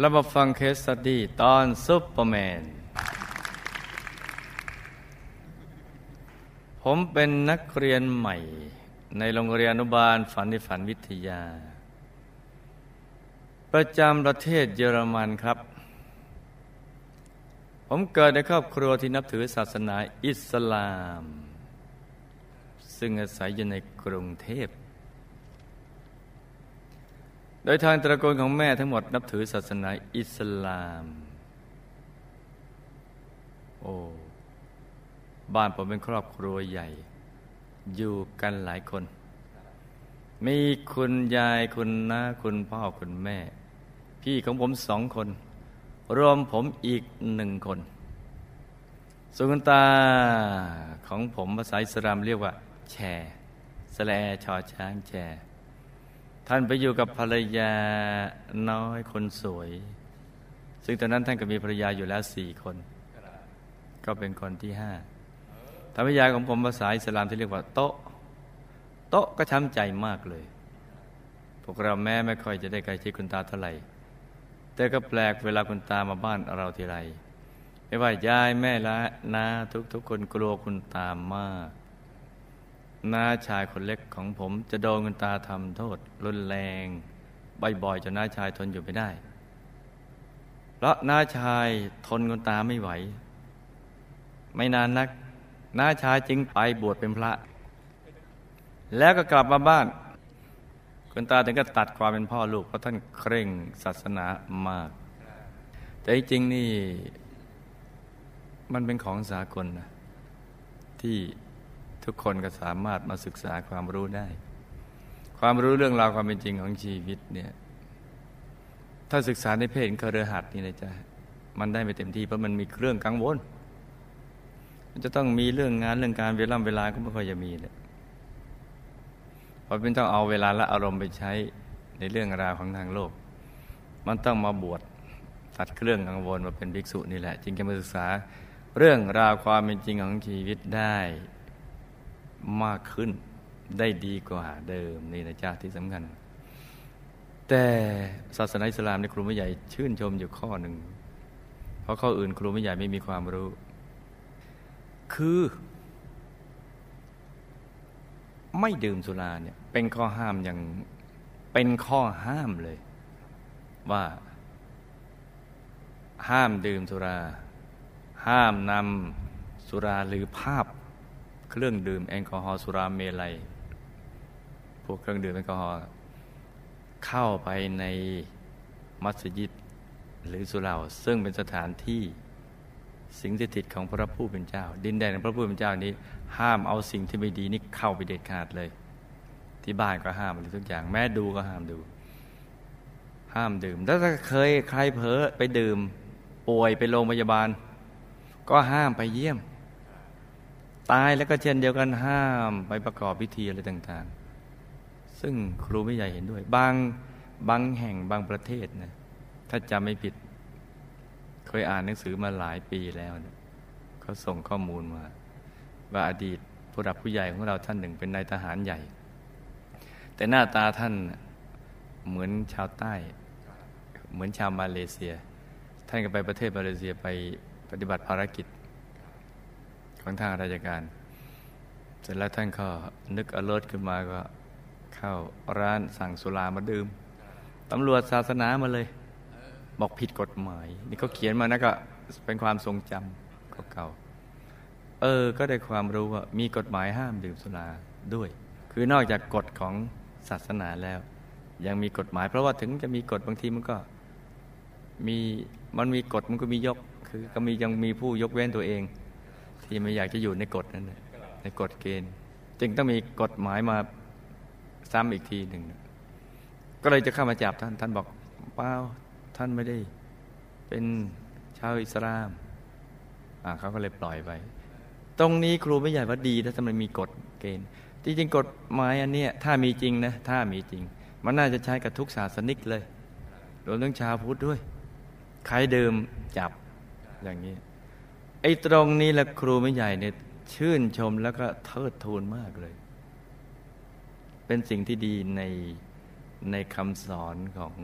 เรามาฟังเคสสตี้ตอนซุปเปอร์แมนผมเป็นนักเรียนใหม่ในโรงเรียนอนุบาลฝันในฝันวิทยาประจำประเทศเยอรมันครับผมเกิดในครอบครัวที่นับถือศาสนาอิสลามซึ่งอาศัยอยู่ในกรุงเทพโดยทางตระกูลของแม่ทั้งหมดนับถือศาสนาอิสลามบ้านผมเป็นครอบครัวใหญ่อยู่กันหลายคนมีคุณยายคุณน้าคุณพ่อคุณแม่พี่ของผม2 คนรวมผมอีก1 คนส่วนคุณตาของผมภาษาอิสลามเรียกว่าแชร์สแลชอช้างแชร์ท่านไปอยู่กับภรรยาน้อยคนสวยซึ่งตอนนั้นท่านก็มีภรรยาอยู่แล้ว4 คนก็เป็นคนที่5ภรรยาของผมภาษาอิสลามที่เรียกว่าโต๊ะก็ช้ำใจมากเลยพวกเราแม่ไม่ค่อยจะได้ใกล้ชิดคุณตาเท่าไหร่แต่ก็แปลกเวลาคุณตามาบ้านเราทีไรไม่ว่ายายแม่และน้าทุกคนกลัวคุณตามากน้าชายคนเล็กของผมจะโดนคุณตาทำโทษรุนแรงบ่อยๆจนน้าชายทนอยู่ไม่ได้เพราะน้าชายทนคุณตาไม่ไหวไม่นานนักน้าชายจึงไปบวชเป็นพระแล้วก็กลับมาบ้านคุณตาถึงก็ตัดความเป็นพ่อลูกเพราะท่านเคร่งศาสนามากแต่จริงนี่มันเป็นของสากลนะที่ทุกคนก็สามารถมาศึกษาความรู้ได้ความรู้เรื่องราวความเป็นจริงของชีวิตเนี่ยถ้าศึกษาในเพศคฤหัสถ์นี่นะจ๊ะมันได้ไม่เต็มที่เพราะมันมีเครื่องกังวลจะต้องมีเรื่องงานเรื่องการเวลาก็ไม่ค่อยจะมีเลยเพราะเป็นต้องเอาเวลาและอารมณ์ไปใช้ในเรื่องราวของทางโลกมันต้องมาบวชตัดเครื่องกังวลมาเป็นภิกษุนี่แหละจึงจะมาศึกษาเรื่องราวความเป็นจริงของชีวิตได้มากขึ้นได้ดีกว่าเดิมนี่นะจ๊ะที่สำคัญแต่ศาสนาอิสลามในครูไม่ใหญ่ชื่นชมอยู่ข้อหนึ่งเพราะข้ออื่นครูไม่ใหญ่ไม่มีความรู้คือไม่ดื่มสุราเนี่ยเป็นข้อห้ามอย่างเป็นข้อห้ามเลยว่าห้ามดื่มสุราห้ามนำสุราหรือภาพเครื่องดื่มแอลกอฮอล์สุราเมลัยพวกเครื่องดื่มแอลกอฮอล์เข้าไปในมัสยิดหรือสุเหร่าซึ่งเป็นสถานที่สิ่งที่ติดของพระผู้เป็นเจ้าดินแดนของพระผู้เป็นเจ้านี้ห้ามเอาสิ่งที่ไม่ดีนี้เข้าไปเด็ดขาดเลยที่บ้านก็ห้ามหรือทุกอย่างแม้ดูก็ห้ามดูห้ามดื่มถ้าเคยใครเผลอไปดื่มป่วยไปโรงพยาบาลก็ห้ามไปเยี่ยมตายแล้วก็เช่นเดียวกันห้ามไปประกอบพิธีอะไรต่างๆซึ่งครูไม่ใหญ่เห็นด้วยบางแห่งบางประเทศนะถ้าจำไม่ผิดเคยอ่านหนังสือมาหลายปีแล้วเนี่ยเขาส่งข้อมูลมาว่าอดีตผู้หลักผู้ใหญ่ของเราท่านหนึ่งเป็นนายทหารใหญ่แต่หน้าตาท่านเหมือนชาวใต้เหมือนชาวมาเลเซียท่านก็ไปประเทศมาเลเซียไปปฏิบัติภารกิจของทางราชการเสร็จแล้วท่านก็นึกอเลิร์ทขึ้นมาก็เข้าร้านสั่งสุรามาดื่มตำรวจศาสนามาเลยบอกผิดกฎหมายนี่เขาเขียนมานะก็เป็นความทรงจำเก่าๆก็ได้ความรู้ว่ามีกฎหมายห้ามดื่มสุราด้วยคือนอกจากกฎของศาสนาแล้วยังมีกฎหมายเพราะว่าถึงจะมีกฎบางทีมันก็มีกฎมันก็มียกคือก็มียังมีผู้ยกเว้นตัวเองที่ไม่อยากจะอยู่ในกฎนั้นในกฎเกณฑ์จึงต้องมีกฎหมายมาซ้ำอีกทีหนึ่งก็เลยจะเข้ามาจับท่านบอกเปล่าท่านไม่ได้เป็นชาวอิสลามเขาก็เลยปล่อยไปตรงนี้ครูไม่ใหญ่ว่าดีถ้ามันมีกฎเกณฑ์จริงๆกฎหมายอันเนี้ยถ้ามีจริงมันน่าจะใช้กับทุกศาสนิกเลยรวมทั้งชาวพุทธด้วยใครเดิมจับอย่างนี้ไอ้ตรงนี้แหละครูไม่ใหญ่เนี่ยชื่นชมแล้วก็เทิดทูนมากเลยเป็นสิ่งที่ดีในคำสอนของ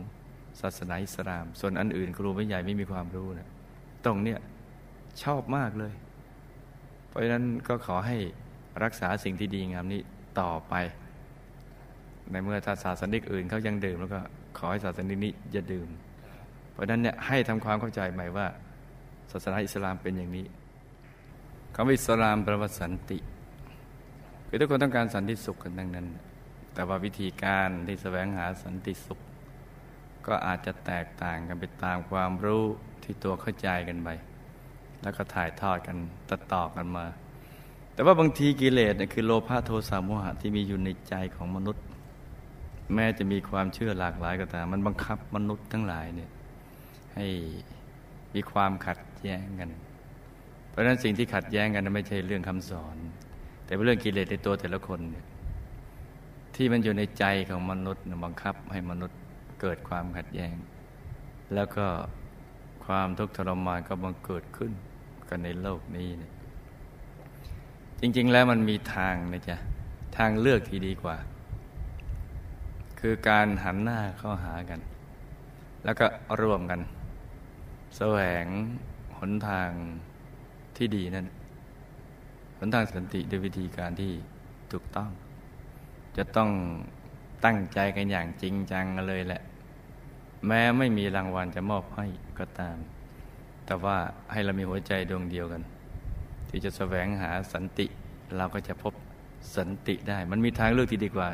ศาสนาอิสลามส่วนอันอื่นครูผู้ใหญ่ไม่มีความรู้นะตรงเนี้ยชอบมากเลยเพราะฉะนั้นก็ขอให้รักษาสิ่งที่ดีงามนี้ต่อไปในเมื่อศาสนิกอื่นเขายังดื่มแล้วก็ขอให้ศาสนิกนี้อย่าดื่มเพราะฉะนั้นเนี่ยให้ทำความเข้าใจใหม่ว่าศาสนาอิสลามเป็นอย่างนี้คำว่าอิสลามแปลว่าสันติคือทุกคนต้องการสันติสุขกันทั้งนั้นแต่ว่าวิธีการที่แสวงหาสันติสุขก็อาจจะแตกต่างกันไปตามความรู้ที่ตัวเข้าใจกันไปแล้วก็ถ่ายทอดกันตัดต่อกันมาแต่ว่าบางทีกิเลสเนี่ยคือโลภะโทสะโมหะที่มีอยู่ในใจของมนุษย์แม้จะมีความเชื่อหลากหลายก็ตามมันบังคับมนุษย์ทั้งหลายเนี่ยให้มีความขัดแย้งกันเพราะฉะนั้นสิ่งที่ขัดแย้งกันไม่ใช่เรื่องคำสอนแต่เป็นเรื่องกิเลสในตัวแต่ละคนเนี่ยที่มันอยู่ในใจของมนุษย์บังคับให้มนุษย์เกิดความขัดแย้งแล้วก็ความทุกข์ทรมานก็บังเกิดขึ้นกันในโลกนี้เนี่ยจริงๆแล้วมันมีทางนะจ๊ะทางเลือกที่ดีกว่าคือการหันหน้าเข้าหากันแล้วก็ร่วมกันแสวงหนทางที่ดีนั่นหนทางสันติด้วยวิธีการที่ถูกต้องจะต้องตั้งใจกันอย่างจริงจังเลยแหละแม้ไม่มีรางวัลจะมอบให้ก็ตามแต่ว่าให้เรามีหัวใจดวงเดียวกันที่จะแสวงหาสันติเราก็จะพบสันติได้มันมีทางเลือกที่ดีกว่า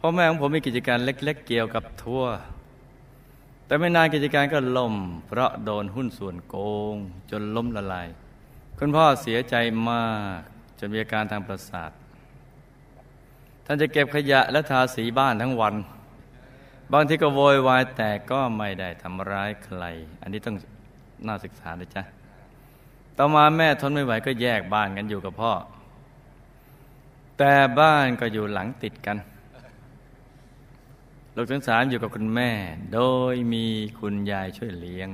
พ่อแม่ของผมมีกิจการเล็กๆเกี่ยวกับทัวร์แต่ไม่นานกิจการก็ล่มเพราะโดนหุ้นส่วนโกงจนล้มละลายคุณพ่อเสียใจมากจนมีอาการทางประสาทท่านจะเก็บขยะและทาสีบ้านทั้งวันบางทีก็โวยวายแต่ก็ไม่ได้ทำร้ายใครอันนี้ต้องน่าศึกษานะจ๊ะต่อมาแม่ทนไม่ไหวก็แยกบ้านกันอยู่กับพ่อแต่บ้านก็อยู่หลังติดกันลูกทั้งสามอยู่กับคุณแม่โดยมีคุณยายช่วยเลี้ยง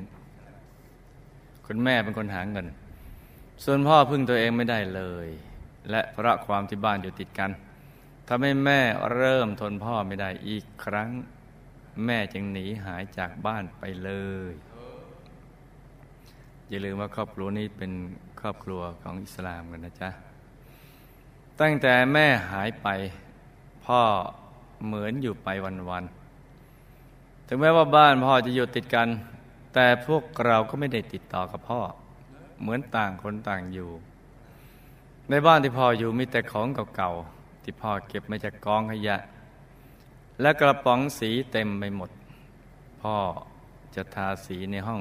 คุณแม่เป็นคนหาเงินส่วนพ่อพึ่งตัวเองไม่ได้เลยและเพราะความที่บ้านอยู่ติดกันทำให้แม่เริ่มทนพ่อไม่ได้อีกครั้งแม่จึงหนีหายจากบ้านไปเลยอย่าลืมว่าครอบครัวนี้เป็นครอบครัวของอิสลามกันนะจ๊ะตั้งแต่แม่หายไปพ่อเหมือนอยู่ไปวันๆถึงแม้ว่าบ้านพ่อจะอยู่ติดกันแต่พวกเราก็ไม่ได้ติดต่อกับพ่อเหมือนต่างคนต่างอยู่ในบ้านที่พ่ออยู่มีแต่ของเก่าๆที่พ่อเก็บมาจากกองขยะและกระป๋องสีเต็มไปหมดพ่อจะทาสีในห้อง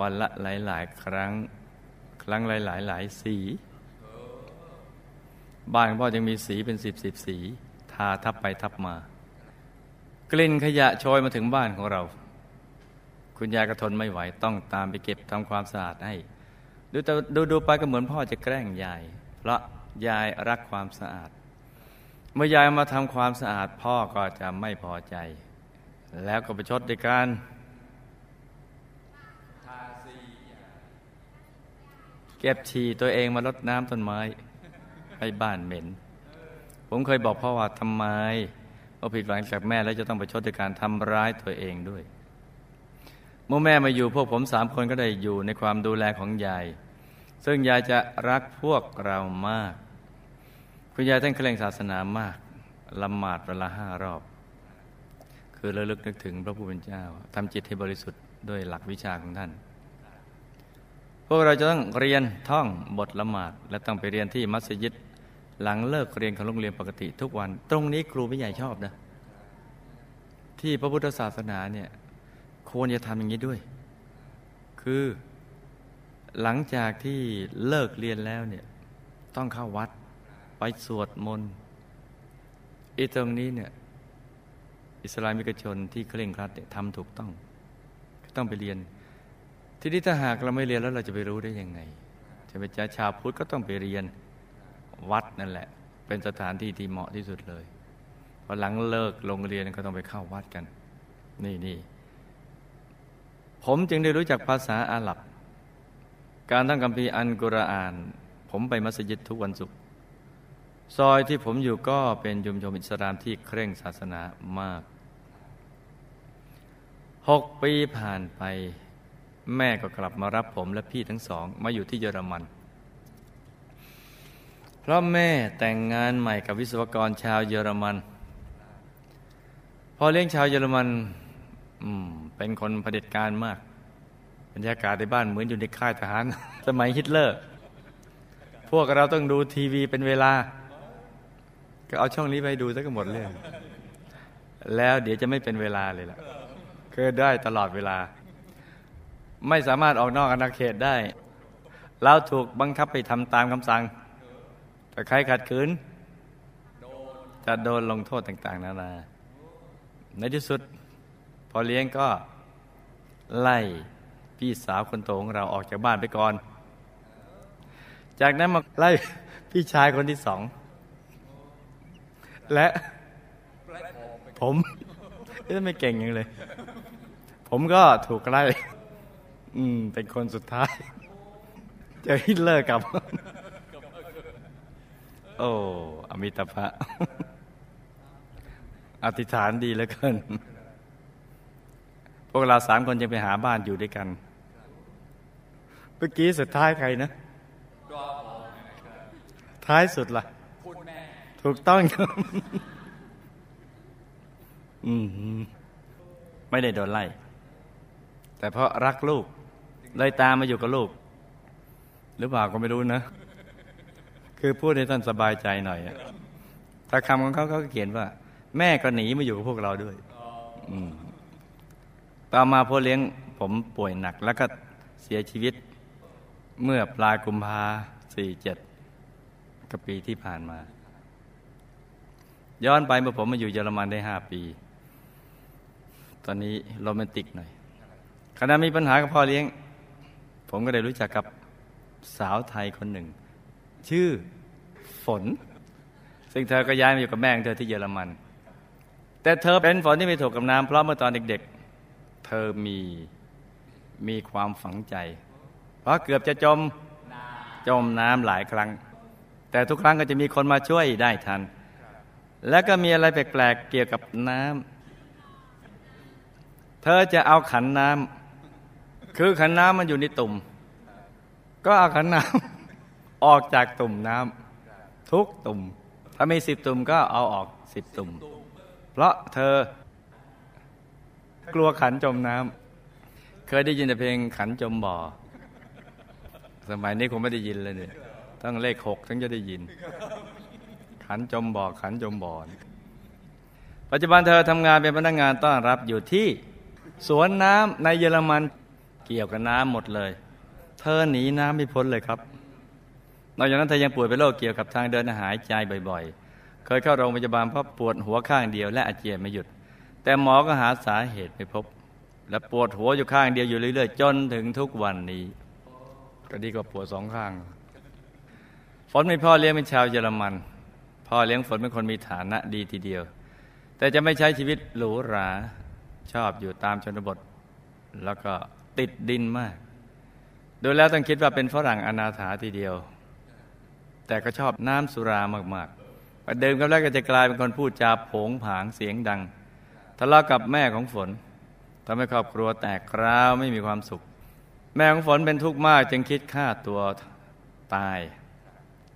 วันละหลายๆครั้งหลายสีบ้านของพ่อยังมีสีเป็น10สีทาทับไปทับมากลิ่นขยะโชยมาถึงบ้านของเราคุณยายก็ทนไม่ไหวต้องตามไปเก็บทำความสะอาดให้ดูไปก็เหมือนพ่อจะแกล้งยายเพราะยายรักความสะอาดเมื่อยายมาทำความสะอาดพ่อก็จะไม่พอใจแล้วก็ประชดด้วยการเก็บฉี่ตัวเองมารดน้ำต้นไม้ให้บ้านเหม็นผมเคยบอกพ่อว่าทำไมว่าผิดหวังจากแม่แล้วจะต้องประชดด้วยการทำร้ายตัวเองด้วยเมื่อแม่มาอยู่พวกผม3คนก็ได้อยู่ในความดูแลของยายซึ่งยายจะรักพวกเรามากคุณยายท่านเคร่งศาสนามากละหมาดเวลา5รอบคือระลึกนึกถึงพระผู้เป็นเจ้าทำจิตให้บริสุทธิ์ด้วยหลักวิชาของท่านพวกเราจะต้องเรียนท่องบทละหมาดและต้องไปเรียนที่มัสยิดหลังเลิกเรียนของโรงเรียนปกติทุกวันตรงนี้ครูผู้ใหญ่ชอบนะที่พระพุทธศาสนาเนี่ยควรจะทำอย่างนี้ด้วยคือหลังจากที่เลิกเรียนแล้วเนี่ยต้องเข้าวัดไปสวดมนต์อีตรงนี้เนี่ยอิสลามิกชนที่เคร่งครัดทำถูกต้องต้องไปเรียนทีนี้ถ้าหากเราไม่เรียนแล้วเราจะไปรู้ได้ยังไงใช่ไหมจ๊ะชาวพุทธก็ต้องไปเรียนวัดนั่นแหละเป็นสถานที่ที่เหมาะที่สุดเลยพอหลังเลิกโรงเรียนก็ต้องไปเข้าวัดกันนี่ผมจึงได้รู้จักภาษาอาหรับการท่องคัมภีร์อัลกุรอานผมไปมัสยิดทุกวันศุกร์ซอยที่ผมอยู่ก็เป็นชุมชนอิสลามที่เคร่งศาสนามาก 6 ปีผ่านไปแม่ก็กลับมารับผมและพี่ทั้งสองมาอยู่ที่เยอรมันเพราะแม่แต่งงานใหม่กับวิศวกรชาวเยอรมันพอเลี้ยงชาวเยอรมันเป็นคนเผด็จการมากบรรยากาศในบ้านเหมือนอยู่ในค่ายทหาร สมัยฮิตเลอร์พวกเราต้องดูทีวีเป็นเวลาก็เอาช่องนี้ไปดูซะก็หมดเรื่องแล้วเดี๋ยวจะไม่เป็นเวลาเลยล่ะเกิดได้ตลอดเวลาไม่สามารถออกนอกอาณาเขตได้เราถูกบังคับไปทำตามคำสั่งแต่ใครขัดขืนจะโดนลงโทษต่างๆนานาในที่สุดพอเลี้ยงก็ไล่พี่สาวคนโตของเราออกจากบ้านไปก่อนจากนั้นมาไล่พี่ชายคนที่สองและผมไม่เก่งอย่างเลยผมก็ถูกไล่เป็นคนสุดท้ายเจอฮิตเลอร์กับโอ้อมิตภะอธิษฐานดีเหลือเกินพวกเรา3คนจะไปหาบ้านอยู่ด้วยกันเมื่อกี้สุดท้ายใครนะท้ายสุดล่ะถูกต้องครับไม่ได้โดนไล่แต่เพราะรักลูกเลยตามมาอยู่กับลูกหรือเปล่าก็ไม่รู้นะคือพูดให้ท่านสบายใจหน่อยถ้าคำของเขาก็เขียนว่าแม่ก็หนีมาอยู่กับพวกเราด้วยต่อมาพ่อเลี้ยงผมป่วยหนักแล้วก็เสียชีวิตเมื่อปลายกุมภา47กับปีที่ผ่านมาย้อนไปเมื่อผมมาอยู่เยอรมันได้5 ปีตอนนี้โรแมนติกหน่อยขณะมีปัญหากับพ่อเลี้ยงผมก็ได้รู้จักกับสาวไทยคนหนึ่งชื่อฝนซึ่งเธอก็ย้ายมาอยู่กับแม่ของเธอที่เยอรมันแต่เธอเป็นฝนที่ไม่ถูกกับน้ำเพราะเมื่อตอนเด็กๆเธอมีความฝังใจเพราะเกือบจะจมน้ำหลายครั้งแต่ทุกครั้งก็จะมีคนมาช่วยได้ทันแล้วก็มีอะไรแปลกๆเกี่ยวกับน้ำเธอจะเอาขันน้ำคือขันน้ำมันอยู่ในตุ่มก็เอาขันน้ำออกจากตุ่มน้ำทุกตุ่มถ้ามี10 ตุ่มก็เอาออก10 ตุ่มเพราะเธอกลัวขันจมน้ำเคยได้ยินแต่เพลงขันจมบ่อสมัยนี้คงไม่ได้ยินเลยเนี่ยต้องเลข6ถึงจะได้ยินขันจมบ่อขันจมบ่อปัจจุบันเธอทำงานเป็นพนักงานต้อนรับอยู่ที่สวนน้ำในเยอรมันเกี่ยวกับน้ำหมดเลยเธอหนีน้ำไม่พ้นเลยครับนอกจากนั้นเธอยังป่วยเป็นโรคเกี่ยวกับทางเดินหายใจบ่อยๆเคยเข้าโรงพยาบาลเพราะปวดหัวข้างเดียวและอาเจียนไม่หยุดแต่หมอก็หาสาเหตุไม่พบและปวดหัวอยู่ข้างเดียวอยู่เรื่อยๆจนถึงทุกวันนี้ก็ดีกว่าปวด2 ข้างฝนมีพ่อเลี้ยงเป็นชาวเยอรมันพ่อเลี้ยงฝนเป็นคนมีฐานะดีทีเดียวแต่จะไม่ใช้ชีวิตหรูหราชอบอยู่ตามชนบทแล้วก็ติดดินมากดูแล้วต้องคิดว่าเป็นฝรั่งอนาถาทีเดียวแต่ก็ชอบน้ำสุรามากๆประเดิมกับแรกก็จะกลายเป็นคนพูดจาโผงผางเสียงดังทะเลาะกับแม่ของฝนทำให้ครอบครัวแตกร้าวไม่มีความสุขแม่ของฝนเป็นทุกข์มากจึงคิดฆ่าตัวตาย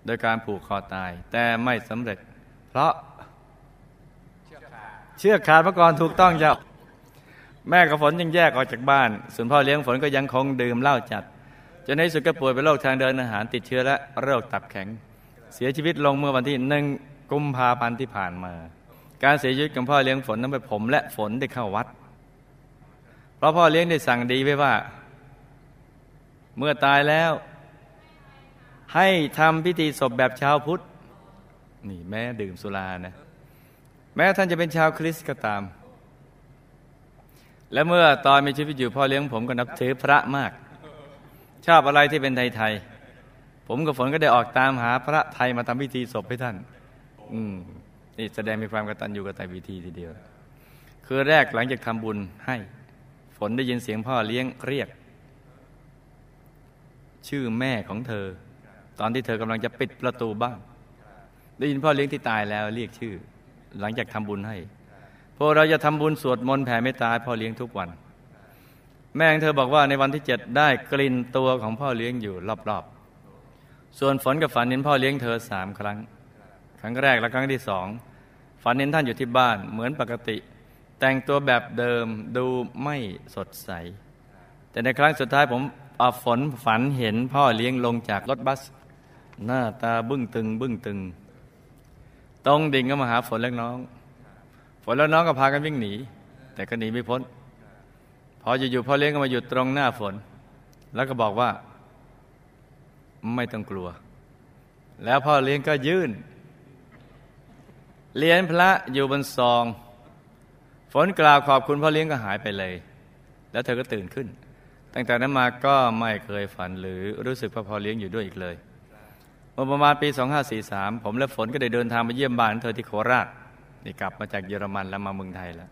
โดยการผูกคอตายแต่ไม่สำเร็จเพราะเชือกขาดมาก่อนถูกต้องเจ้าแม่กับฝนยังแยกออกจากบ้านส่วนพ่อเลี้ยงฝนก็ยังคงดื่มเหล้าจัดจนในสุดก็ป่วยเป็นโรคทางเดินอาหารติดเชื้อและโรคตับแข็งเสียชีวิตลงเมื่อวันที่1 กุมภาพันธ์ที่ผ่านมาการเสียชีวิตของพ่อเลี้ยงฝนนั้นเป็นผมและฝนได้เข้าวัดเพราะพ่อเลี้ยงได้สั่งดีไว้ว่าเมื่อตายแล้วให้ทำพิธีศพแบบชาวพุทธนี่แม้ดื่มสุรานะแม้ท่านจะเป็นชาวคริสต์ก็ตามและเมื่อตอนมีชีวิตอยู่พ่อเลี้ยงผมก็นับถือพระมากชอบอะไรที่เป็นไทยๆผมกับฝนก็ได้ออกตามหาพระไทยมาทำพิธีศพให้ท่านนี่แสดงมีความกตัญญูกตเวทีทีเดียวคือแรกหลังจากทำบุญให้ฝนได้ยินเสียงพ่อเลี้ยงเรียกชื่อแม่ของเธอตอนที่เธอกำลังจะปิดประตูบ้านได้ยินพ่อเลี้ยงที่ตายแล้วเรียกชื่อหลังจากทำบุญให้พวกเราจะทำบุญสวดมนต์แผ่เมตตาพ่อเลี้ยงทุกวัน แม่ของเธอบอกว่าในวันที่7ได้กลิ่นตัวของพ่อเลี้ยงอยู่รอบๆส่วนฝนกับฝันเห็นพ่อเลี้ยงเธอ3ครั้งแรกและครั้งที่2ฝันเห็นท่านอยู่ที่บ้านเหมือนปกติแต่งตัวแบบเดิมดูไม่สดใสแต่ในครั้งสุดท้ายผมฝนฝันเห็นพ่อเลี้ยงลงจากรถบัสหน้าตาบึ้งตึงตรงดิ่งก็มาหาฝนและน้องฝนและน้องก็พากันวิ่งหนีแต่ก็หนีไม่พ้นพออยู่ๆพ่อเลี้ยงก็มาหยุดตรงหน้าฝนแล้วก็บอกว่าไม่ต้องกลัวแล้วพ่อเลี้ยงก็ยื่นเหรียญพระอยู่บนซองฝนกล่าวขอบคุณพ่อเลี้ยงก็หายไปเลยแล้วเธอก็ตื่นขึ้นตั้งแต่นั้นมาก็ไม่เคยฝันหรือรู้สึกว่าพ่อเลี้ยงอยู่ด้วยอีกเลยเมื่อประมาณปี2543ผมและฝนก็ได้เดินทางไปเยี่ยมบ้านเธอที่โคราชนี่กลับมาจากเยอรมันแล้วมาเมืองไทยแล้ว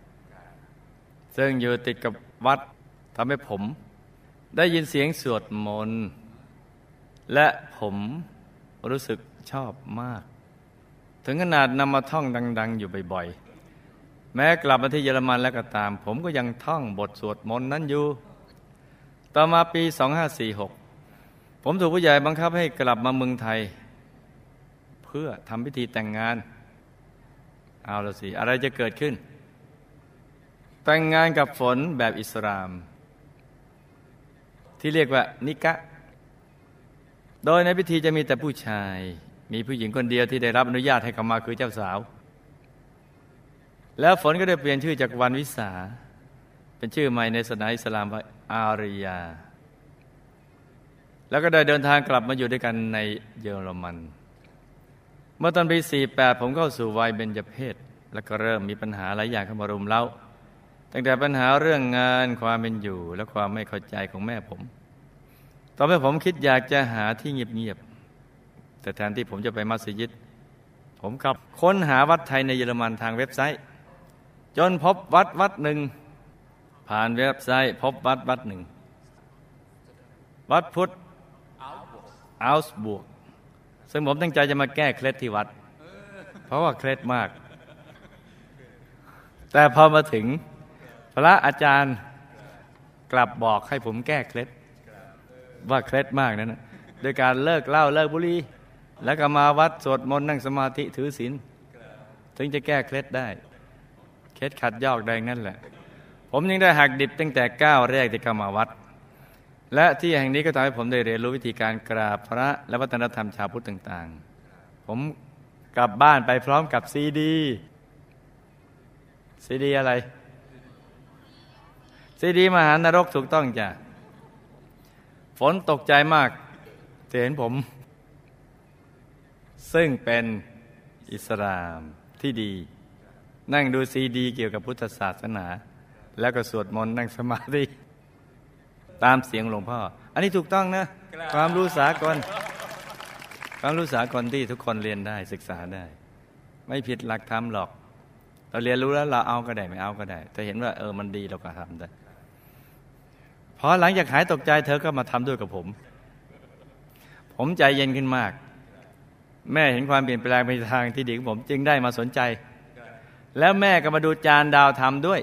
ซึ่งอยู่ติดกับวัดทำให้ผมได้ยินเสียงสวดมนต์และผมรู้สึกชอบมากถึงขนาดนำมาท่องดังๆอยู่บ่อยๆแม้กลับมาที่เยอรมันแล้วก็ตามผมก็ยังท่องบทสวดมนต์นั้นอยู่ต่อมาปี2546ผมถูกผู้ใหญ่บังคับให้กลับมาเมืองไทยเพื่อทำพิธีแต่งงานเอาล่ะสิอะไรจะเกิดขึ้นแต่งงานกับฝนแบบอิสลามที่เรียกว่านิกะห์โดยในพิธีจะมีแต่ผู้ชายมีผู้หญิงคนเดียวที่ได้รับอนุญาตให้เข้ามาคือเจ้าสาวแล้วฝนก็ได้เปลี่ยนชื่อจากวันวิสาเป็นชื่อใหม่ในศาสนาอิสลามว่าอาริยาแล้วก็ได้เดินทางกลับมาอยู่ด้วยกันในเยอรมันเมื่อตอนปี48ผมเข้าสู่วัยเบญจเพสแล้วก็เริ่มมีปัญหาหลายอย่างเข้ามารุมเร้าตั้งแต่ปัญหาเรื่องงานความเป็นอยู่และความไม่เข้าใจของแม่ผมตอนแรกผมคิดอยากจะหาที่เงียบๆแต่แทนที่ผมจะไปมัสยิดผมกลับค้นหาวัดไทยในเยอรมันทางเว็บไซต์จนพบวัดหนึ่งผ่านเว็บไซต์พบวัดหนึ่งวัดพุทธอัลส์บวกซึ่งผมตั้งใจจะมาแก้เคล็ดที่วัดเพราะว่าเคล็ดมากแต่พอมาถึงพระอาจารย์กลับบอกให้ผมแก้เคล็ดว่าเคล็ดมากนั้นนะโดยการเลิกเหล้าเลิกบุหรี่แล้วก็มาวัดสวดมนต์นั่งสมาธิถือศีลถึงจะแก้เคล็ดได้เคล็ดขัดยอกแดงนั่นแหละผมยังได้หักดิบตั้งแต่ก้าวแรกที่เข้ามาวัดและที่แห่งนี้ก็ทำให้ผมได้เรียนรู้วิธีการกราบพระและวัฒนธรรมชาวพุทธต่างๆผมกลับบ้านไปพร้อมกับซีดีอะไรซีดีมหานรกถูกต้องจ้ะฝนตกใจมากเห็นผมซึ่งเป็นอิสลามที่ดีนั่งดูซีดีเกี่ยวกับพุทธศาสนาแล้วก็สวดมนต์นั่งสมาธิตามเสียงหลวงพ่ออันนี้ถูกต้องนะความรู้สากลที่ทุกคนเรียนได้ศึกษาได้ไม่ผิดหลักธรรมหรอกเราเรียนรู้แล้วเราเอาก็ได้ไม่เอาก็ได้แต่เห็นว่ามันดีเราก็ทำได้พอหลังจากหายตกใจเธอก็มาทำด้วยกับผมใจเย็นขึ้นมากแม่เห็นความเปลี่ยนแปลงไปทางที่ดีของผมจึงได้มาสนใจแล้วแม่ก็มาดูจานดาวทำด้วย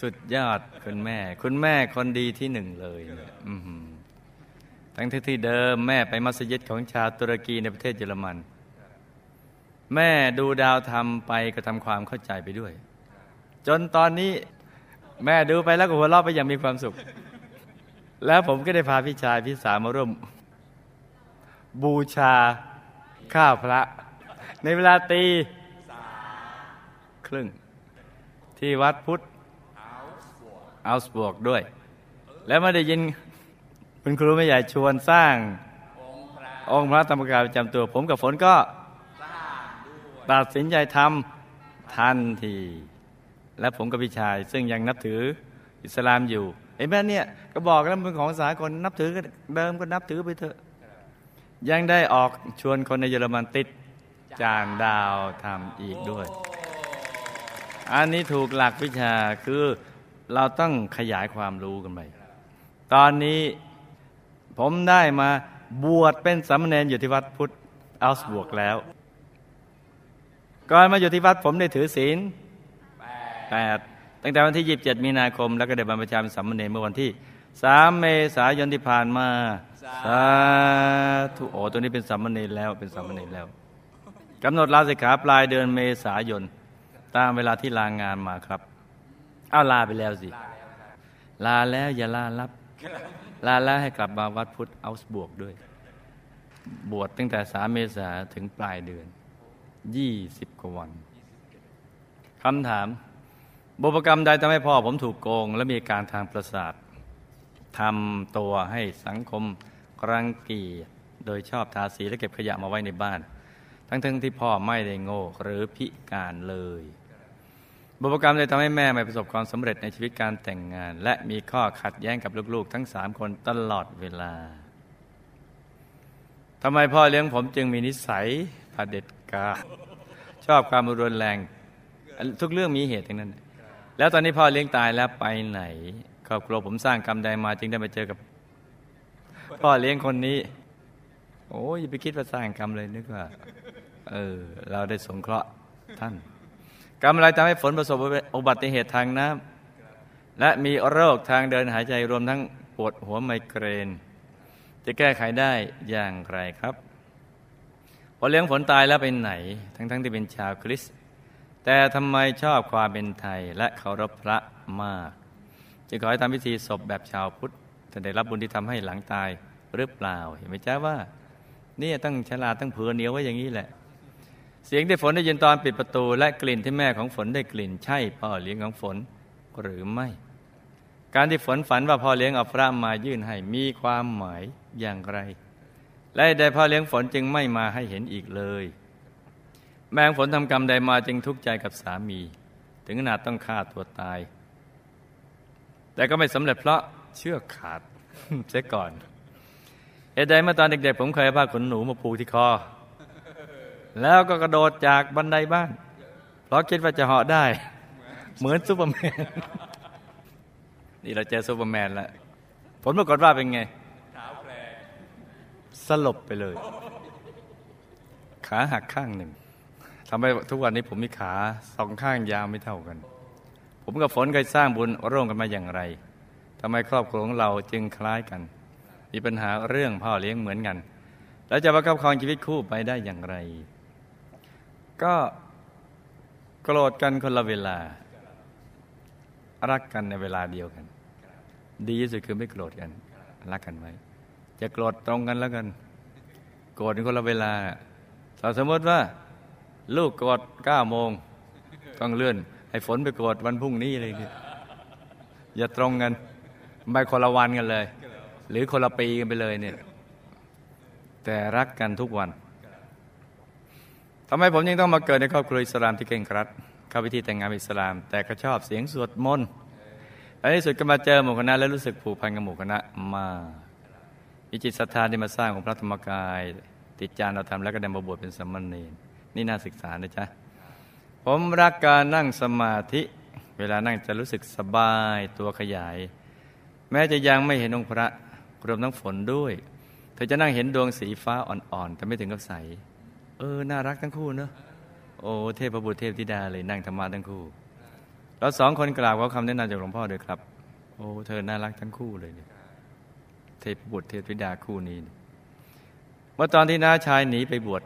สุดยอดคุณแม่คนดีที่หนึ่งเลยทั้งที่เดิมแม่ไปมัสยิดของชาวตุรกีในประเทศเยอรมันแม่ดูดาวทำไปก็ทำความเข้าใจไปด้วยจนตอนนี้แม่ดูไปแล้วก็หัวเราะไปอย่างมีความสุขแล้วผมก็ได้พาพี่ชายพี่สาวมาร่วมบูชาข้าวพระในเวลา3:30ที่วัดพุทธอัลส์บวกด้วยแล้วไม่ได้ยินคุณครูไม่ใหญ่ชวนสร้างองค์พระธรรมกายประจำตัวผมกับฝนก็ตัดสินใจทำทันทีและผมกับพี่ชายซึ่งยังนับถืออิสลามอยู่ไอ้แม่เนี่ยก็บอกแล้วเป็นของสากลนับถือเดิมก็นับถือไปเถอะยังได้ออกชวนคนในเยอรมันติดจานดาวทำอีกด้วยอันนี้ถูกหลักวิชาคือเราต้องขยายความรู้กันไปตอนนี้ผมได้มาบวชเป็นสามเณรอยู่ที่วัดพุทธอัลส์บวกแล้วก่อนมาอยู่ที่วัดผมได้ถือศีล8 ตั้งแต่วันที่27มีนาคมแล้วก็ได้บรรพชาเป็นสามเณรเมื่อวันที่3เมษายนที่ผ่านมาสาธุโอตัวนี้เป็นสามเณรแล้วเป็นสามเณรแล้วกำหนดลาสิกขาปลายเดือนเมษายนตามเวลาที่ลางานมาครับเอาลาไปแล้วสิลาแล้วอย่าลาลับลาแล้วให้กลับมาวัดพุทธเอาบวกด้วยบวชตั้งแต่3เมษาถึงปลายเดือน20กว่าวันคำถามบุพกรรมใดทำให้พ่อผมถูกโกงและมีอาการทางประสาททำตัวให้สังคมรังเกียจโดยชอบทาสีและเก็บขยะมาไว้ในบ้านทั้งที่พ่อไม่ได้โง่หรือพิการเลยบุพกรรมเลยทำให้แม่ไม่ประสบความสำเร็จในชีวิตการแต่งงานและมีข้อขัดแย้งกับลูกๆทั้ง3คนตลอดเวลาทำไมพ่อเลี้ยงผมจึงมีนิสัยผดเด็ดกาชอบความรุนแรงทุกเรื่องมีเหตุทั้งนั้นแล้วตอนนี้พ่อเลี้ยงตายแล้วไปไหนครอบครัวผมสร้างกรรมใดมาจึงได้มาเจอกับพ่อเลี้ยงคนนี้โอ้ยอย่าไปคิดว่าสร้างกรรมเลยนึกว่าเราได้สงเคราะห์ท่านกรรมอะไรทำให้ฝนประสบอุบัติเหตุทางน้ำและมีโรคทางเดินหายใจรวมทั้งปวดหัวไมเกรนจะแก้ไขได้อย่างไรครับพอเลี้ยงฝนตายแล้วไปไหนทั้งที่เป็นชาวคริสต์แต่ทำไมชอบความเป็นไทยและเคารพพระมากจะขอให้ทำพิธีศพแบบชาวพุทธจะได้รับบุญที่ทำให้หลังตายหรือเปล่าเห็นไหมจ๊ะว่านี่ตั้งฉลาดตั้งเผื่อเหนียวไว้อย่างนี้แหละเสียงที่ฝนได้ยินตอนปิดประตูและกลิ่นที่แม่ของฝนได้กลิ่นใช่พ่อเลี้ยงของฝนหรือไม่การที่ฝนฝันว่าพ่อเลี้ยงเอาพระมายื่นให้มีความหมายอย่างไรและได้พ่อเลี้ยงฝนจึงไม่มาให้เห็นอีกเลยแม่ฝนทำกรรมใดมาจึงทุกข์ใจกับสามีถึงขนาดต้องฆ่าตัวตายแต่ก็ไม่สำเร็จเพราะเชือกขาด เสียก่อนเหตุใดเมื่อตอนเด็กๆผมเคยเอาผ้าขนหนูมาผูกที่คอแล้วก็กระโดดจากบันไดบ้านเพราะคิดว่าจะเหาะได้เหมือนซูเปอร์แมนนี่เราเจอซูเปอร์แมนแล้วผลปรากฏว่าเป็นไงสลบไปเลยขาหักข้างหนึ่งทำให้ทุกวันนี้ผมมีขาสองข้างยาวไม่เท่ากันผมกับฝนเคยสร้างบุญร่วมกันมาอย่างไรทำไมครอบครัวของเราจึงคล้ายกันมีปัญหาเรื่องพ่อเลี้ยงเหมือนกันแล้วจะประคับประคองชีวิตคู่ไปได้อย่างไรก็โกรธกันคนละเวลารักกันในเวลาเดียวกันดีที่สุดคือไม่โกรธกันรักกันไว้จะโกรธตรงกันแล้วกันโกรธคนละเวลาถ้าสมมติว่าลูกโกรธ9โมงต้องเลื่อนให้ฝนไปโกรธวันพรุ่งนี้เลยอย่าตรงกันไปคนละวันกันเลยหรือคนละปีกันไปเลยเนี่ยแต่รักกันทุกวันทำไมผมยังต้องมาเกิดในครอบครัวอิสลามที่เก่งกรัดเข้าพิธีแต่งงานอิสลามแต่ก็ชอบเสียงสวดมนต์ในที่สุดก็มาเจอหมู่คณะและรู้สึกผูกพันกับหมู่คณะมามีจิตศรัทธาที่มาสร้างของพระธรรมกายติดจานเราทำแล้วก็ได้มาบวชเป็นสามเณรนี่น่าศึกษานะจ๊ะผมรักการนั่งสมาธิเวลานั่งจะรู้สึกสบายตัวขยายแม้จะยังไม่เห็นองค์พระรวมทั้งฝนด้วยเธอจะนั่งเห็นดวงสีฟ้าอ่อนๆแต่ไม่ถึงกับใสน่ารักทั้งคู่เนอะโอ้เทพบุตรเทพธิดาเลยนั่งธรรมะทั้งคู่แล้วสองคนกล่าวขอคำแนะนำจากหลวงพ่อเลยครับโอ้เธอน่ารักทั้งคู่เลยเนี่ยเทพบุตรเทพธิดาคู่นี้เมื่อตอนที่น้าชายหนีไปบวช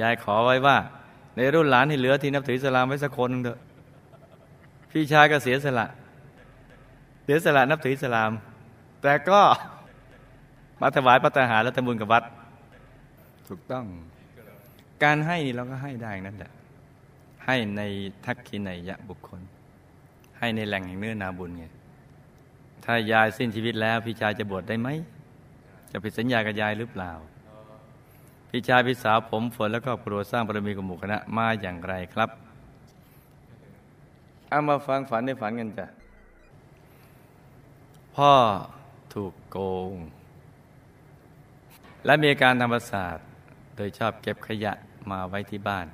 ยายขอไว้ว่าในรุ่นหลานที่เหลือที่นับถืออิสลามไว้สักคนนึงเถอะพี่ชายก็เสียสละนับถืออิสลามแต่ก็มาถวายพระทหารและทำบุญกับวัดถูกต้องการให้นี่เราก็ให้ได้นั่นแหละให้ในทักขินัยยะบุคคลให้ในแหล่งแห่งเนื้อนาบุญไงถ้ายายสิ้นชีวิตแล้วพี่ชายจะบวชได้ไหมจะผิดสัญญากับยายหรือเปล่าพี่ชายพี่สาวผมฝนแล้วก็ครอบครัวสร้างบารมีกับหมู่คณะมาอย่างไรครับเอามาฟังฝันในฝันกันจ้ะพ่อถูกโกงและมีอาการทางประสาทโดยชอบเก็บขยะมาไว้ที่บ้าน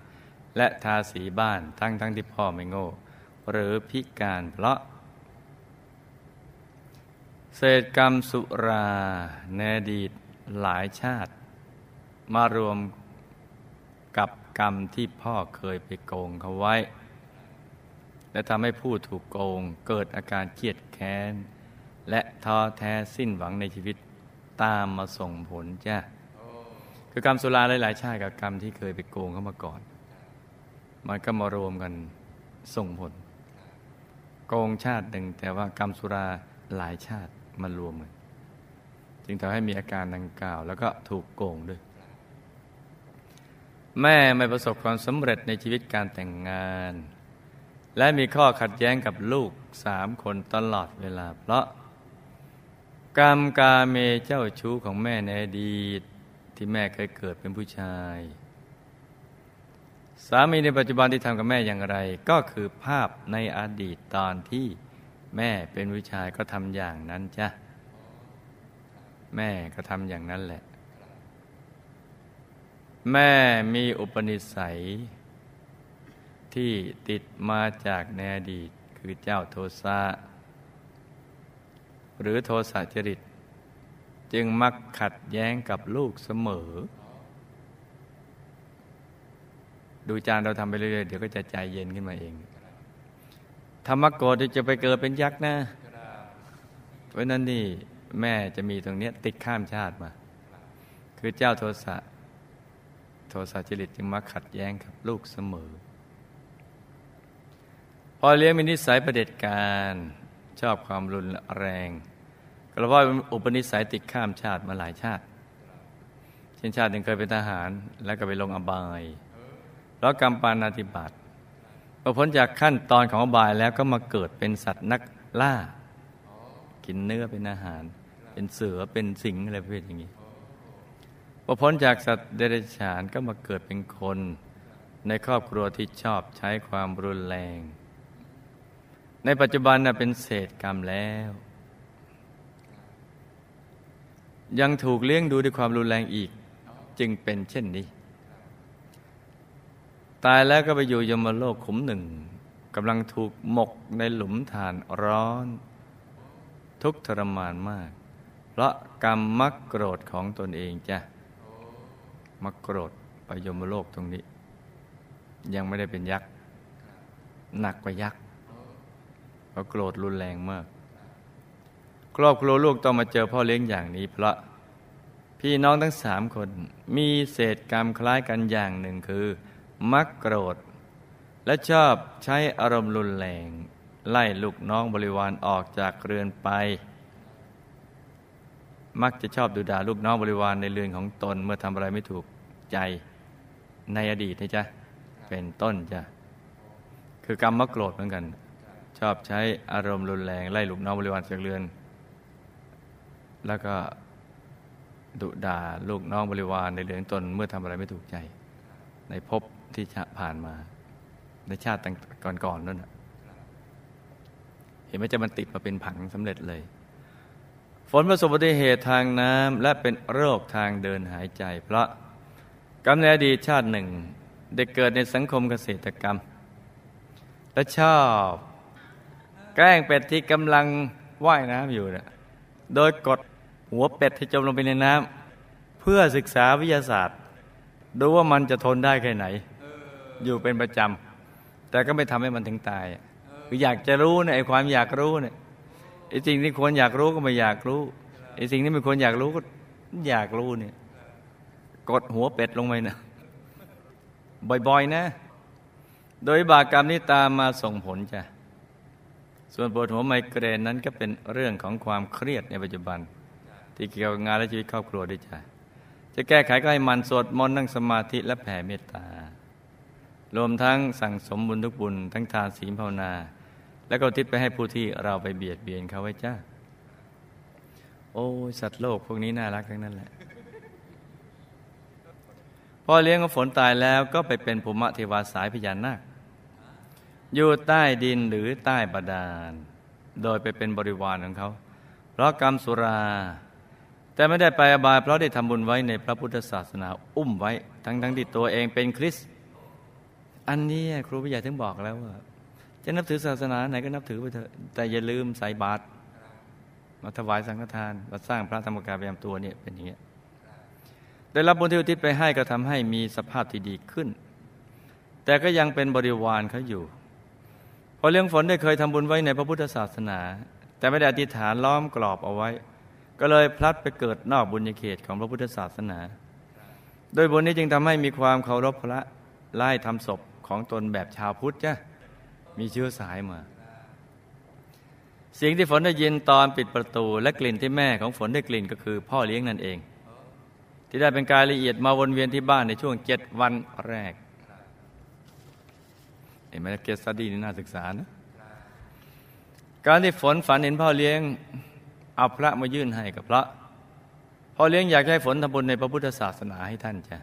และทาสีบ้านทั้งที่พ่อไม่โง่หรือพิการเพราะเศษกรรมสุราในอดีตหลายชาติมารวมกับกรรมที่พ่อเคยไปโกงเขาไว้ และทำให้ผู้ถูกโกงเกิดอาการเครียดแค้นและท้อแท้สิ้นหวังในชีวิตตามมาส่งผลจ้ะคือกรรมสุราหลายๆชาติกับกรรมที่เคยไปโกงเข้ามาก่อนมันก็มารวมกันส่งผลโกงชาติหนึ่งแต่ว่ากรรมสุราหลายชาติมันรวมกันจึงทำให้มีอาการดังกล่าวแล้วก็ถูกโกงด้วยแม่ไม่ประสบความสำเร็จในชีวิตการแต่งงานและมีข้อขัดแย้งกับลูก3 คนตลอดเวลาเพราะกรรมกาเมเจ้าชู้ของแม่ในอดีตที่แม่เคยเกิดเป็นผู้ชายสามีในปัจจุบันที่ทำกับแม่อย่างไรก็คือภาพในอดีตตอนที่แม่เป็นผู้ชายก็ทำอย่างนั้นจ้ะแม่ก็ทำอย่างนั้นแหละแม่มีอุปนิสัยที่ติดมาจากในอดีตคือเจ้าโทสะหรือโทสะจริตจึงมักขัดแย้งกับลูกเสมอดูจานเราทำไปเรื่อยๆเดี๋ยวก็จะใจเย็นขึ้นมาเองธรรมโกฏจะไปเกิดเป็นยักษ์นะเพราะนั้นนี่แม่จะมีตรงนี้ติดข้ามชาติมาคือเจ้าโทสะจริตจึงมักขัดแย้งกับลูกเสมอพอเลี้ยงมีนิสัยเผด็จการชอบความรุนแรงกระเพาะอุปนิสัยติดข้ามชาติมาหลายชาติเช่นชาติหนึ่งเคยเป็นทหารแล้วก็ไปลงอบายแล้วกรรมปาณาติบาตพอพ้นจากขั้นตอนของอบายแล้วก็มาเกิดเป็นสัตว์นักล่ากินเนื้อเป็นอาหารเป็นเสือเป็นสิงอะไรประเภทอย่างนี้พอพ้นจากสัตว์เดรัจฉานก็มาเกิดเป็นคนในครอบครัวที่ชอบใช้ความรุนแรงในปัจจุบันเป็นเศษกรรมแล้วยังถูกเลี้ยงดูด้วยความรุนแรงอีกจึงเป็นเช่นนี้ตายแล้วก็ไปอยู่ยมโลกขุมหนึ่งกำลังถูกหมกในหลุมฐานร้อนทุกข์ทรมานมากเพราะกรรมมักโกรธของตนเองจ้ะมักโกรธไปยมโลกตรงนี้ยังไม่ได้เป็นยักษ์หนักกว่ายักษ์เพราะโกรธรุนแรงมากครอบครัวลูกต้องมาเจอพ่อเลี้ยงอย่างนี้เพราะพี่น้องทั้ง3 คนมีเศษกรรมคล้ายกันอย่างหนึ่งคือมักโกรธและชอบใช้อารมณ์รุนแรงไล่ลูกน้องบริวารออกจากเรือนไปมักจะชอบดุด่าลูกน้องบริวารในเรือนของตนเมื่อทำอะไรไม่ถูกใจในอดีตนะจ๊ะเป็นต้นจ้ะคือกรรมมักโกรธเหมือนกันชอบใช้อารมณ์รุนแรงไล่ลูกน้องบริวารจากเรือนแล้วก็ดุด่าลูกน้องบริวารในเรือนตนเมื่อทำอะไรไม่ถูกใจในภพที่ผ่านมาในชาติก่อนๆนั่นเห็นไหมจะมันติดมาเป็นผังสำเร็จเลยฝนประสบอุบัติเหตุทางน้ำและเป็นโรคทางเดินหายใจเพราะกรรมในอดีตชาติหนึ่งได้เกิดในสังคมเกษตรกรรมและชอบแกล้งเป็ดที่กำลังว่ายน้ำอยู่นะโดยกดหัวเป็ดให้จมลงไปในน้ำเพื่อศึกษาวิทยาศาสตร์ดูว่ามันจะทนได้แค่ไหนอยู่เป็นประจำแต่ก็ไม่ทำให้มันถึงตายคืออยากจะรู้นะไอ้ความอยากรู้เนี่ยไอ้สิ่งที่ควรอยากรู้ก็ไม่อยากรู้ไอ้สิ่งที่ไม่ควรอยากรู้ก็อยากรู้เนี่ยกดหัวเป็ดลงไปนะบ่อยๆนะโดยบาปกรรมนี้ตามมาส่งผลจ้ะส่วนปวดหัวไมเกรนนั้นก็เป็นเรื่องของความเครียดในปัจจุบันที่เกี่ยวกับงานและชีวิตครอบครัวด้วยจ้ะจะแก้ไขก็ให้มันสวดมนต์นั่งสมาธิและแผ่เมตตารวมทั้งสั่งสมบุญทุกบุญทั้งทานศีลภาวนาและก็ทิศไปให้ผู้ที่เราไปเบียดเบียนเขาไว้จ้ะโอ้สัตว์โลกพวกนี้น่ารักทั้งนั้นแหละพ่อเลี้ยงของฝนตายแล้วก็ไปเป็นภูมิเทวาสายพญานาคอยู่ใต้ดินหรือใต้บาดาลโดยไปเป็นบริวารของเขาเพราะกรรมสุราแต่ไม่ได้ไปอบายเพราะได้ทำบุญไว้ในพระพุทธศาสนาอุ้มไว้ทั้งที่ตัวเองเป็นคริสต์อันนี้ครูผู้ใหญ่ถึงบอกแล้วว่าจะนับถือศาสนาไหนก็นับถือไปเถอะแต่อย่าลืมใส่บาตรมาถวายสังฆทานมาสร้างพระธรรมกายประจำตัวเนี่ยเป็นอย่างนี้ได้รับบุญที่อุทิศไปให้ก็ทำให้มีสภาพที่ดีขึ้นแต่ก็ยังเป็นบริวารเขาอยู่พ อเรื่องฝนได้เคยทำบุญไว้ในพระพุทธศาสนาแต่ไม่ได้อธิษฐานล้อมกรอบเอาไว้ก็เลยพลัดไปเกิดนอกบุญญาเขตของพระพุทธศาสนาโดยบุญนี้จึงทำให้มีความเคารพพระไล่ทำศพของตนแบบชาวพุทธจ้ะมีเชื้อสายมาเสียงที่ฝนได้ยินตอนปิดประตูและกลิ่นที่แม่ของฝนได้กลิ่นก็คือพ่อเลี้ยงนั่นเองที่ได้เป็นกายละเอียดมาวนเวียนที่บ้านในช่วง7 วันแรกไอ้แม่เกสตี้นี่น่าศึกษานะการที่ฝนฝันเห็นพ่อเลี้ยงเอาพระมายื่นให้กับพระพ่อเลี้ยงอยากให้ฝนทำบุญในพระพุทธศาสนาให้ท่านจ้ะ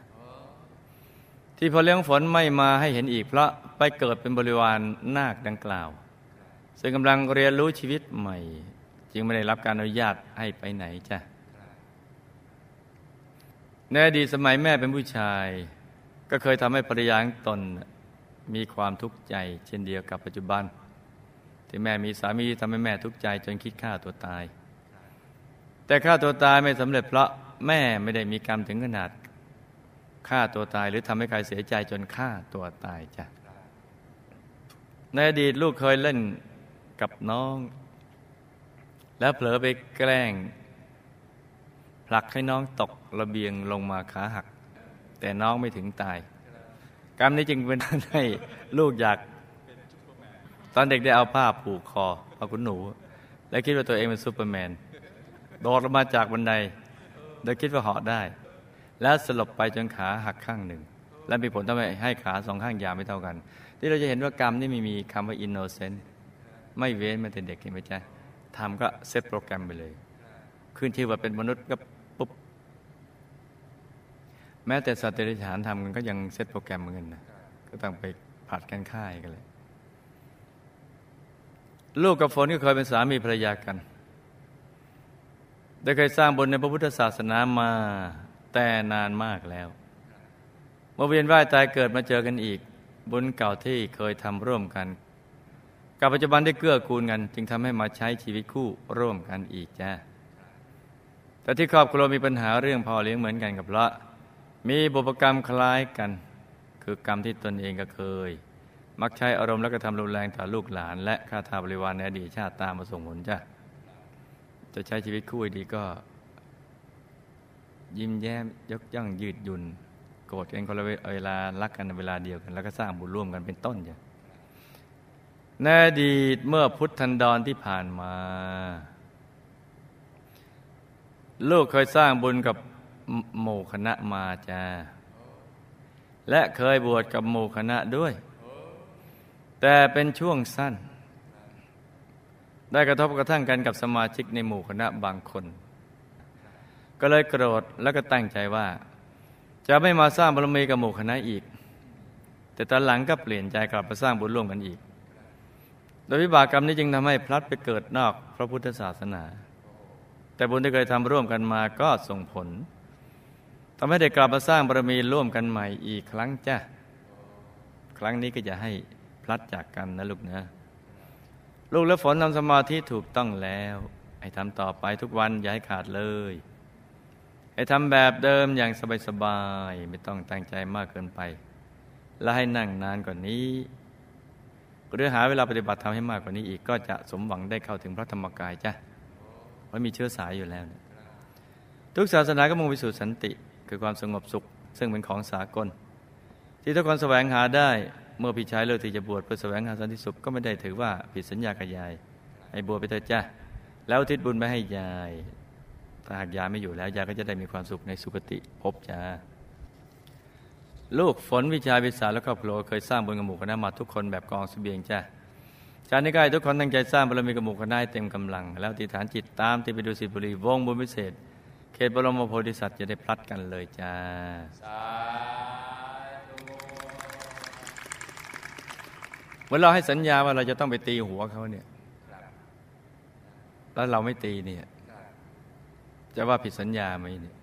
ที่พ่อเลี้ยงฝนไม่มาให้เห็นอีกเพราะไปเกิดเป็นบริวารนาคดังกล่าวซึ่งกำลังเรียนรู้ชีวิตใหม่จึงไม่ได้รับการอนุญาตให้ไปไหนจ้ะในอดีตสมัยแม่เป็นผู้ชายก็เคยทำให้ภรรยาของตนมีความทุกข์ใจเช่นเดียวกับปัจจุบันที่แม่มีสามีทำให้แม่ทุกข์ใจจนคิดฆ่าตัวตายแต่ฆ่าตัวตายไม่สำเร็จเพราะแม่ไม่ได้มีกรรมถึงขนาดฆ่าตัวตายหรือทำให้ใครเสียใจจนฆ่าตัวตายจ้ะในอดีตลูกเคยเล่นกับน้องแล้วเผลอไปแกล้งผลักให้น้องตกระเบียงลงมาขาหักแต่น้องไม่ถึงตายกรรมนี้จึงเป็นให้ลูกอยากตอนเด็กได้เอาผ้าผูกคอเอาขุนหนูและคิดว่าตัวเองเป็นซูเปอร์แมนโดดลงมาจากบันไดโดยคิดว่าเหาะได้แล้วสลบไปจนขาหักข้างหนึ่งและมีผลทำให้ขา2 ข้างยาวไม่เท่ากันที่เราจะเห็นว่ากรรมนี่ไม่มีคำว่า innocent ไม่เว้นมาแต่เด็กเห็นไหมจ๊ะทำก็เซตโปรแกรมไปเลยขึ้นชื่อว่าเป็นมนุษย์ก็ปุ๊บแม้แต่สัตว์เดรัจฉานทำกันก็ยังเซตโปรแกรมเหมือนกันนะก็ต้องไปผัดกันฆ่ากันเลยลูกกับฝนก็เคยเป็นสามีภรรยากันได้เคยสร้างบุญในพระพุทธศาสนามาแต่นานมากแล้วเมื่อเวียนว่ายตายเกิดมาเจอกันอีกบุญเก่าที่เคยทำร่วมกันกับปัจจุบันได้เกื้อกูลกันจึงทำให้มาใช้ชีวิตคู่ร่วมกันอีกจ้ะแต่ที่ครอบครัวมีปัญหาเรื่องพ่อเลี้ยงเหมือนกันกับละมีบุพกรรมคล้ายกันคือกรรมที่ตนเองก็เคยมักใช้อารมณ์และกระทำรุนแรงต่อลูกหลานและฆ่าทาสบริวารในอดีตชาติตามมาส่งผลจ้ะจะใช้ชีวิตคู่ดีก็ยิ้มแย้มยกย่องยืดหยุ่นโกรธกันคนละเวลารักกันเวลาเดียวกันแล้วก็สร้างบุญร่วมกันเป็นต้นจ้ะในอดีตเมื่อพุทธันดรที่ผ่านมาลูกเคยสร้างบุญกับหมู่คณะมาจ้าและเคยบวชกับหมู่คณะด้วยแต่เป็นช่วงสั้นได้กระทบกระทั่งกันกับสมาชิกในหมู่คณะบางคนก็เลยโกรธแล้วก็ตั้งใจว่าจะไม่มาสร้างบารมีกับหมู่คณะอีกแต่ตอนหลังก็เปลี่ยนใจกลับมาสร้างบุญร่วมกันอีกโดยวิบากกรรมนี้จึงทำให้พลัดไปเกิดนอกพระพุทธศาสนาแต่บุญที่เคยทำร่วมกันมาก็ส่งผลทำให้ได้กลับมาสร้างบารมีร่วมกันใหม่อีกครั้งจ้ะครั้งนี้ก็จะให้พลัดจากกันนะลูกนะลูกและฝนทำสมาธิถูกต้องแล้วให้ทำต่อไปทุกวันอย่าให้ขาดเลยให้ทำแบบเดิมอย่างสบายๆไม่ต้องตั้งใจมากเกินไปและให้นั่งนานกว่านี้หรือหาเวลาปฏิบัติธรรมให้มากกว่านี้อีกก็จะสมหวังได้เข้าถึงพระธรรมกายจ้ะเพราะมีเชื้อสายอยู่แล้วนะทุกศาสนาก็มุ่งไปสู่สันติคือความสงบสุขซึ่งเป็นของสากลที่ทุกคนแสวงหาได้เมื่อพี่ชายเลิกที่จะบวชเพื่อแสวงหาสันติสุขก็ไม่ได้ถือว่าผิดสัญญากับยายให้บวชไปเถอะจ้ะแล้วอุทิศบุญไปให้ยายถ้าหากยายไม่อยู่แล้วยายก็จะได้มีความสุขในสุคติภพจ้ะลูกฝนวิชาวิสาและครอบครัวเคยสร้างบุญกับหมู่คณะมาทุกคนแบบกองเสบียงจ้ะชาตินี้ก็ให้ทุกคนตั้งใจสร้างบารมีกับหมู่คณะเต็มกำลังแล้วอธิษฐานจิตตามที่ไปดูสิบุรีวงบุญพิเศษเขตบรมโพธิสัตว์จะได้พลัดกันเลยจ้าเมื่อเราให้สัญญาว่าเราจะต้องไปตีหัวเขาเนี่ยแล้วเราไม่ตีเนี่ยจะว่าผิดสัญญาไหมเนี่ย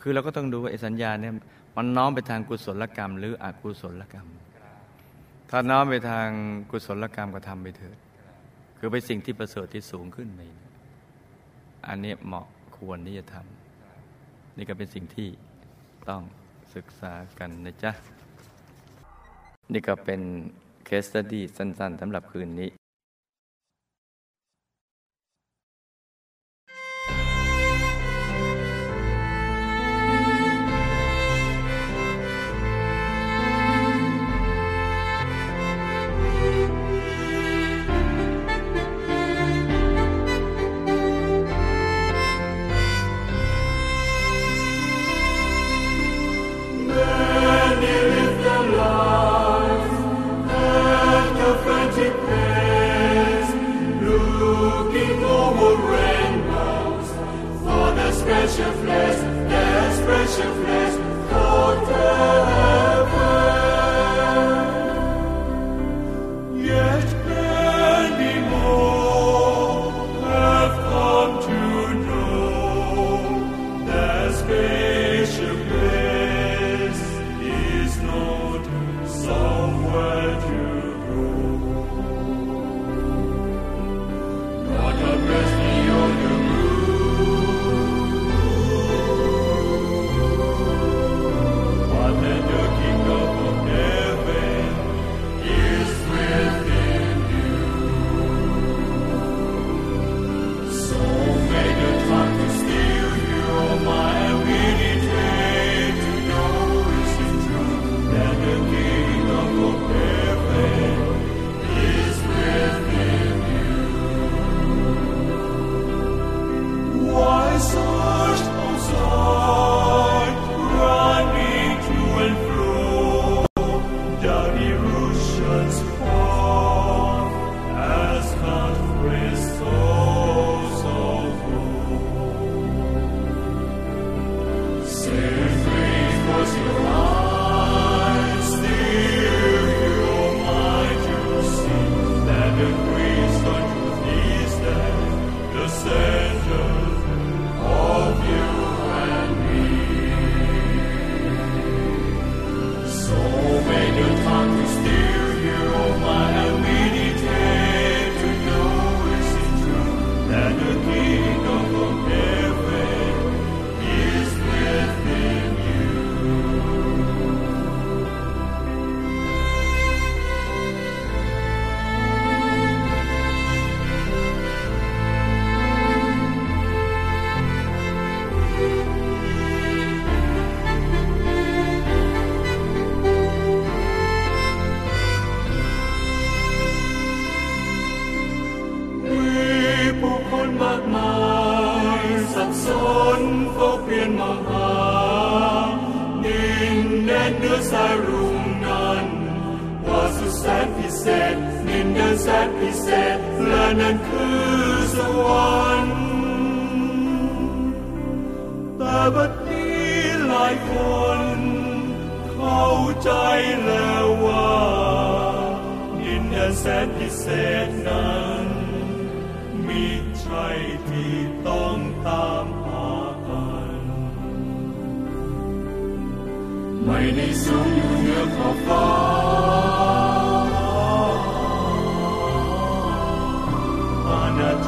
คือเราก็ต้องดูว่าไอ้สัญญาเนี่ยมันน้อมไปทางกุศลกรรมหรืออกุศลกรรมถ้าน้อมไปทางกุศลกรรมก็ทำไปเถิดคือไปสิ่งที่ประเสริฐที่สูงขึ้นไปอันนี้เหมาะควรที่จะทำนี่ก็เป็นสิ่งที่ต้องศึกษากันนะจ๊ะนี่ก็เป็น เคสสตี้สั้นๆสำหรับคืนนี้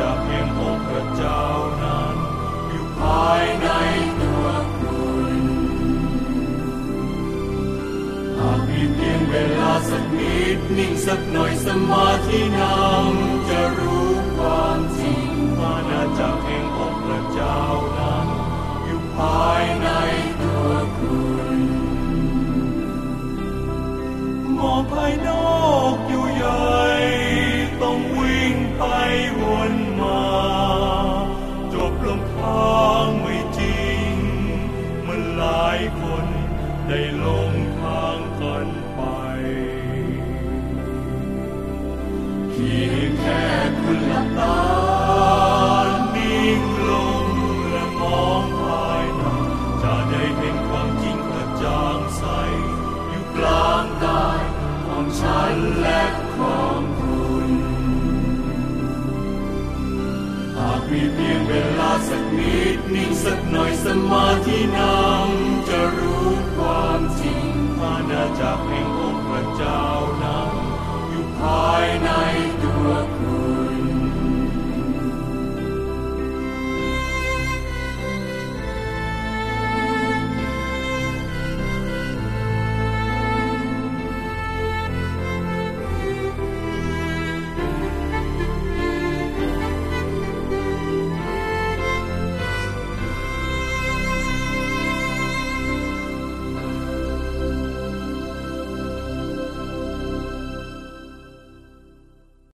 จากแห่งองค์พระเจ้านั้นอยู่ภาย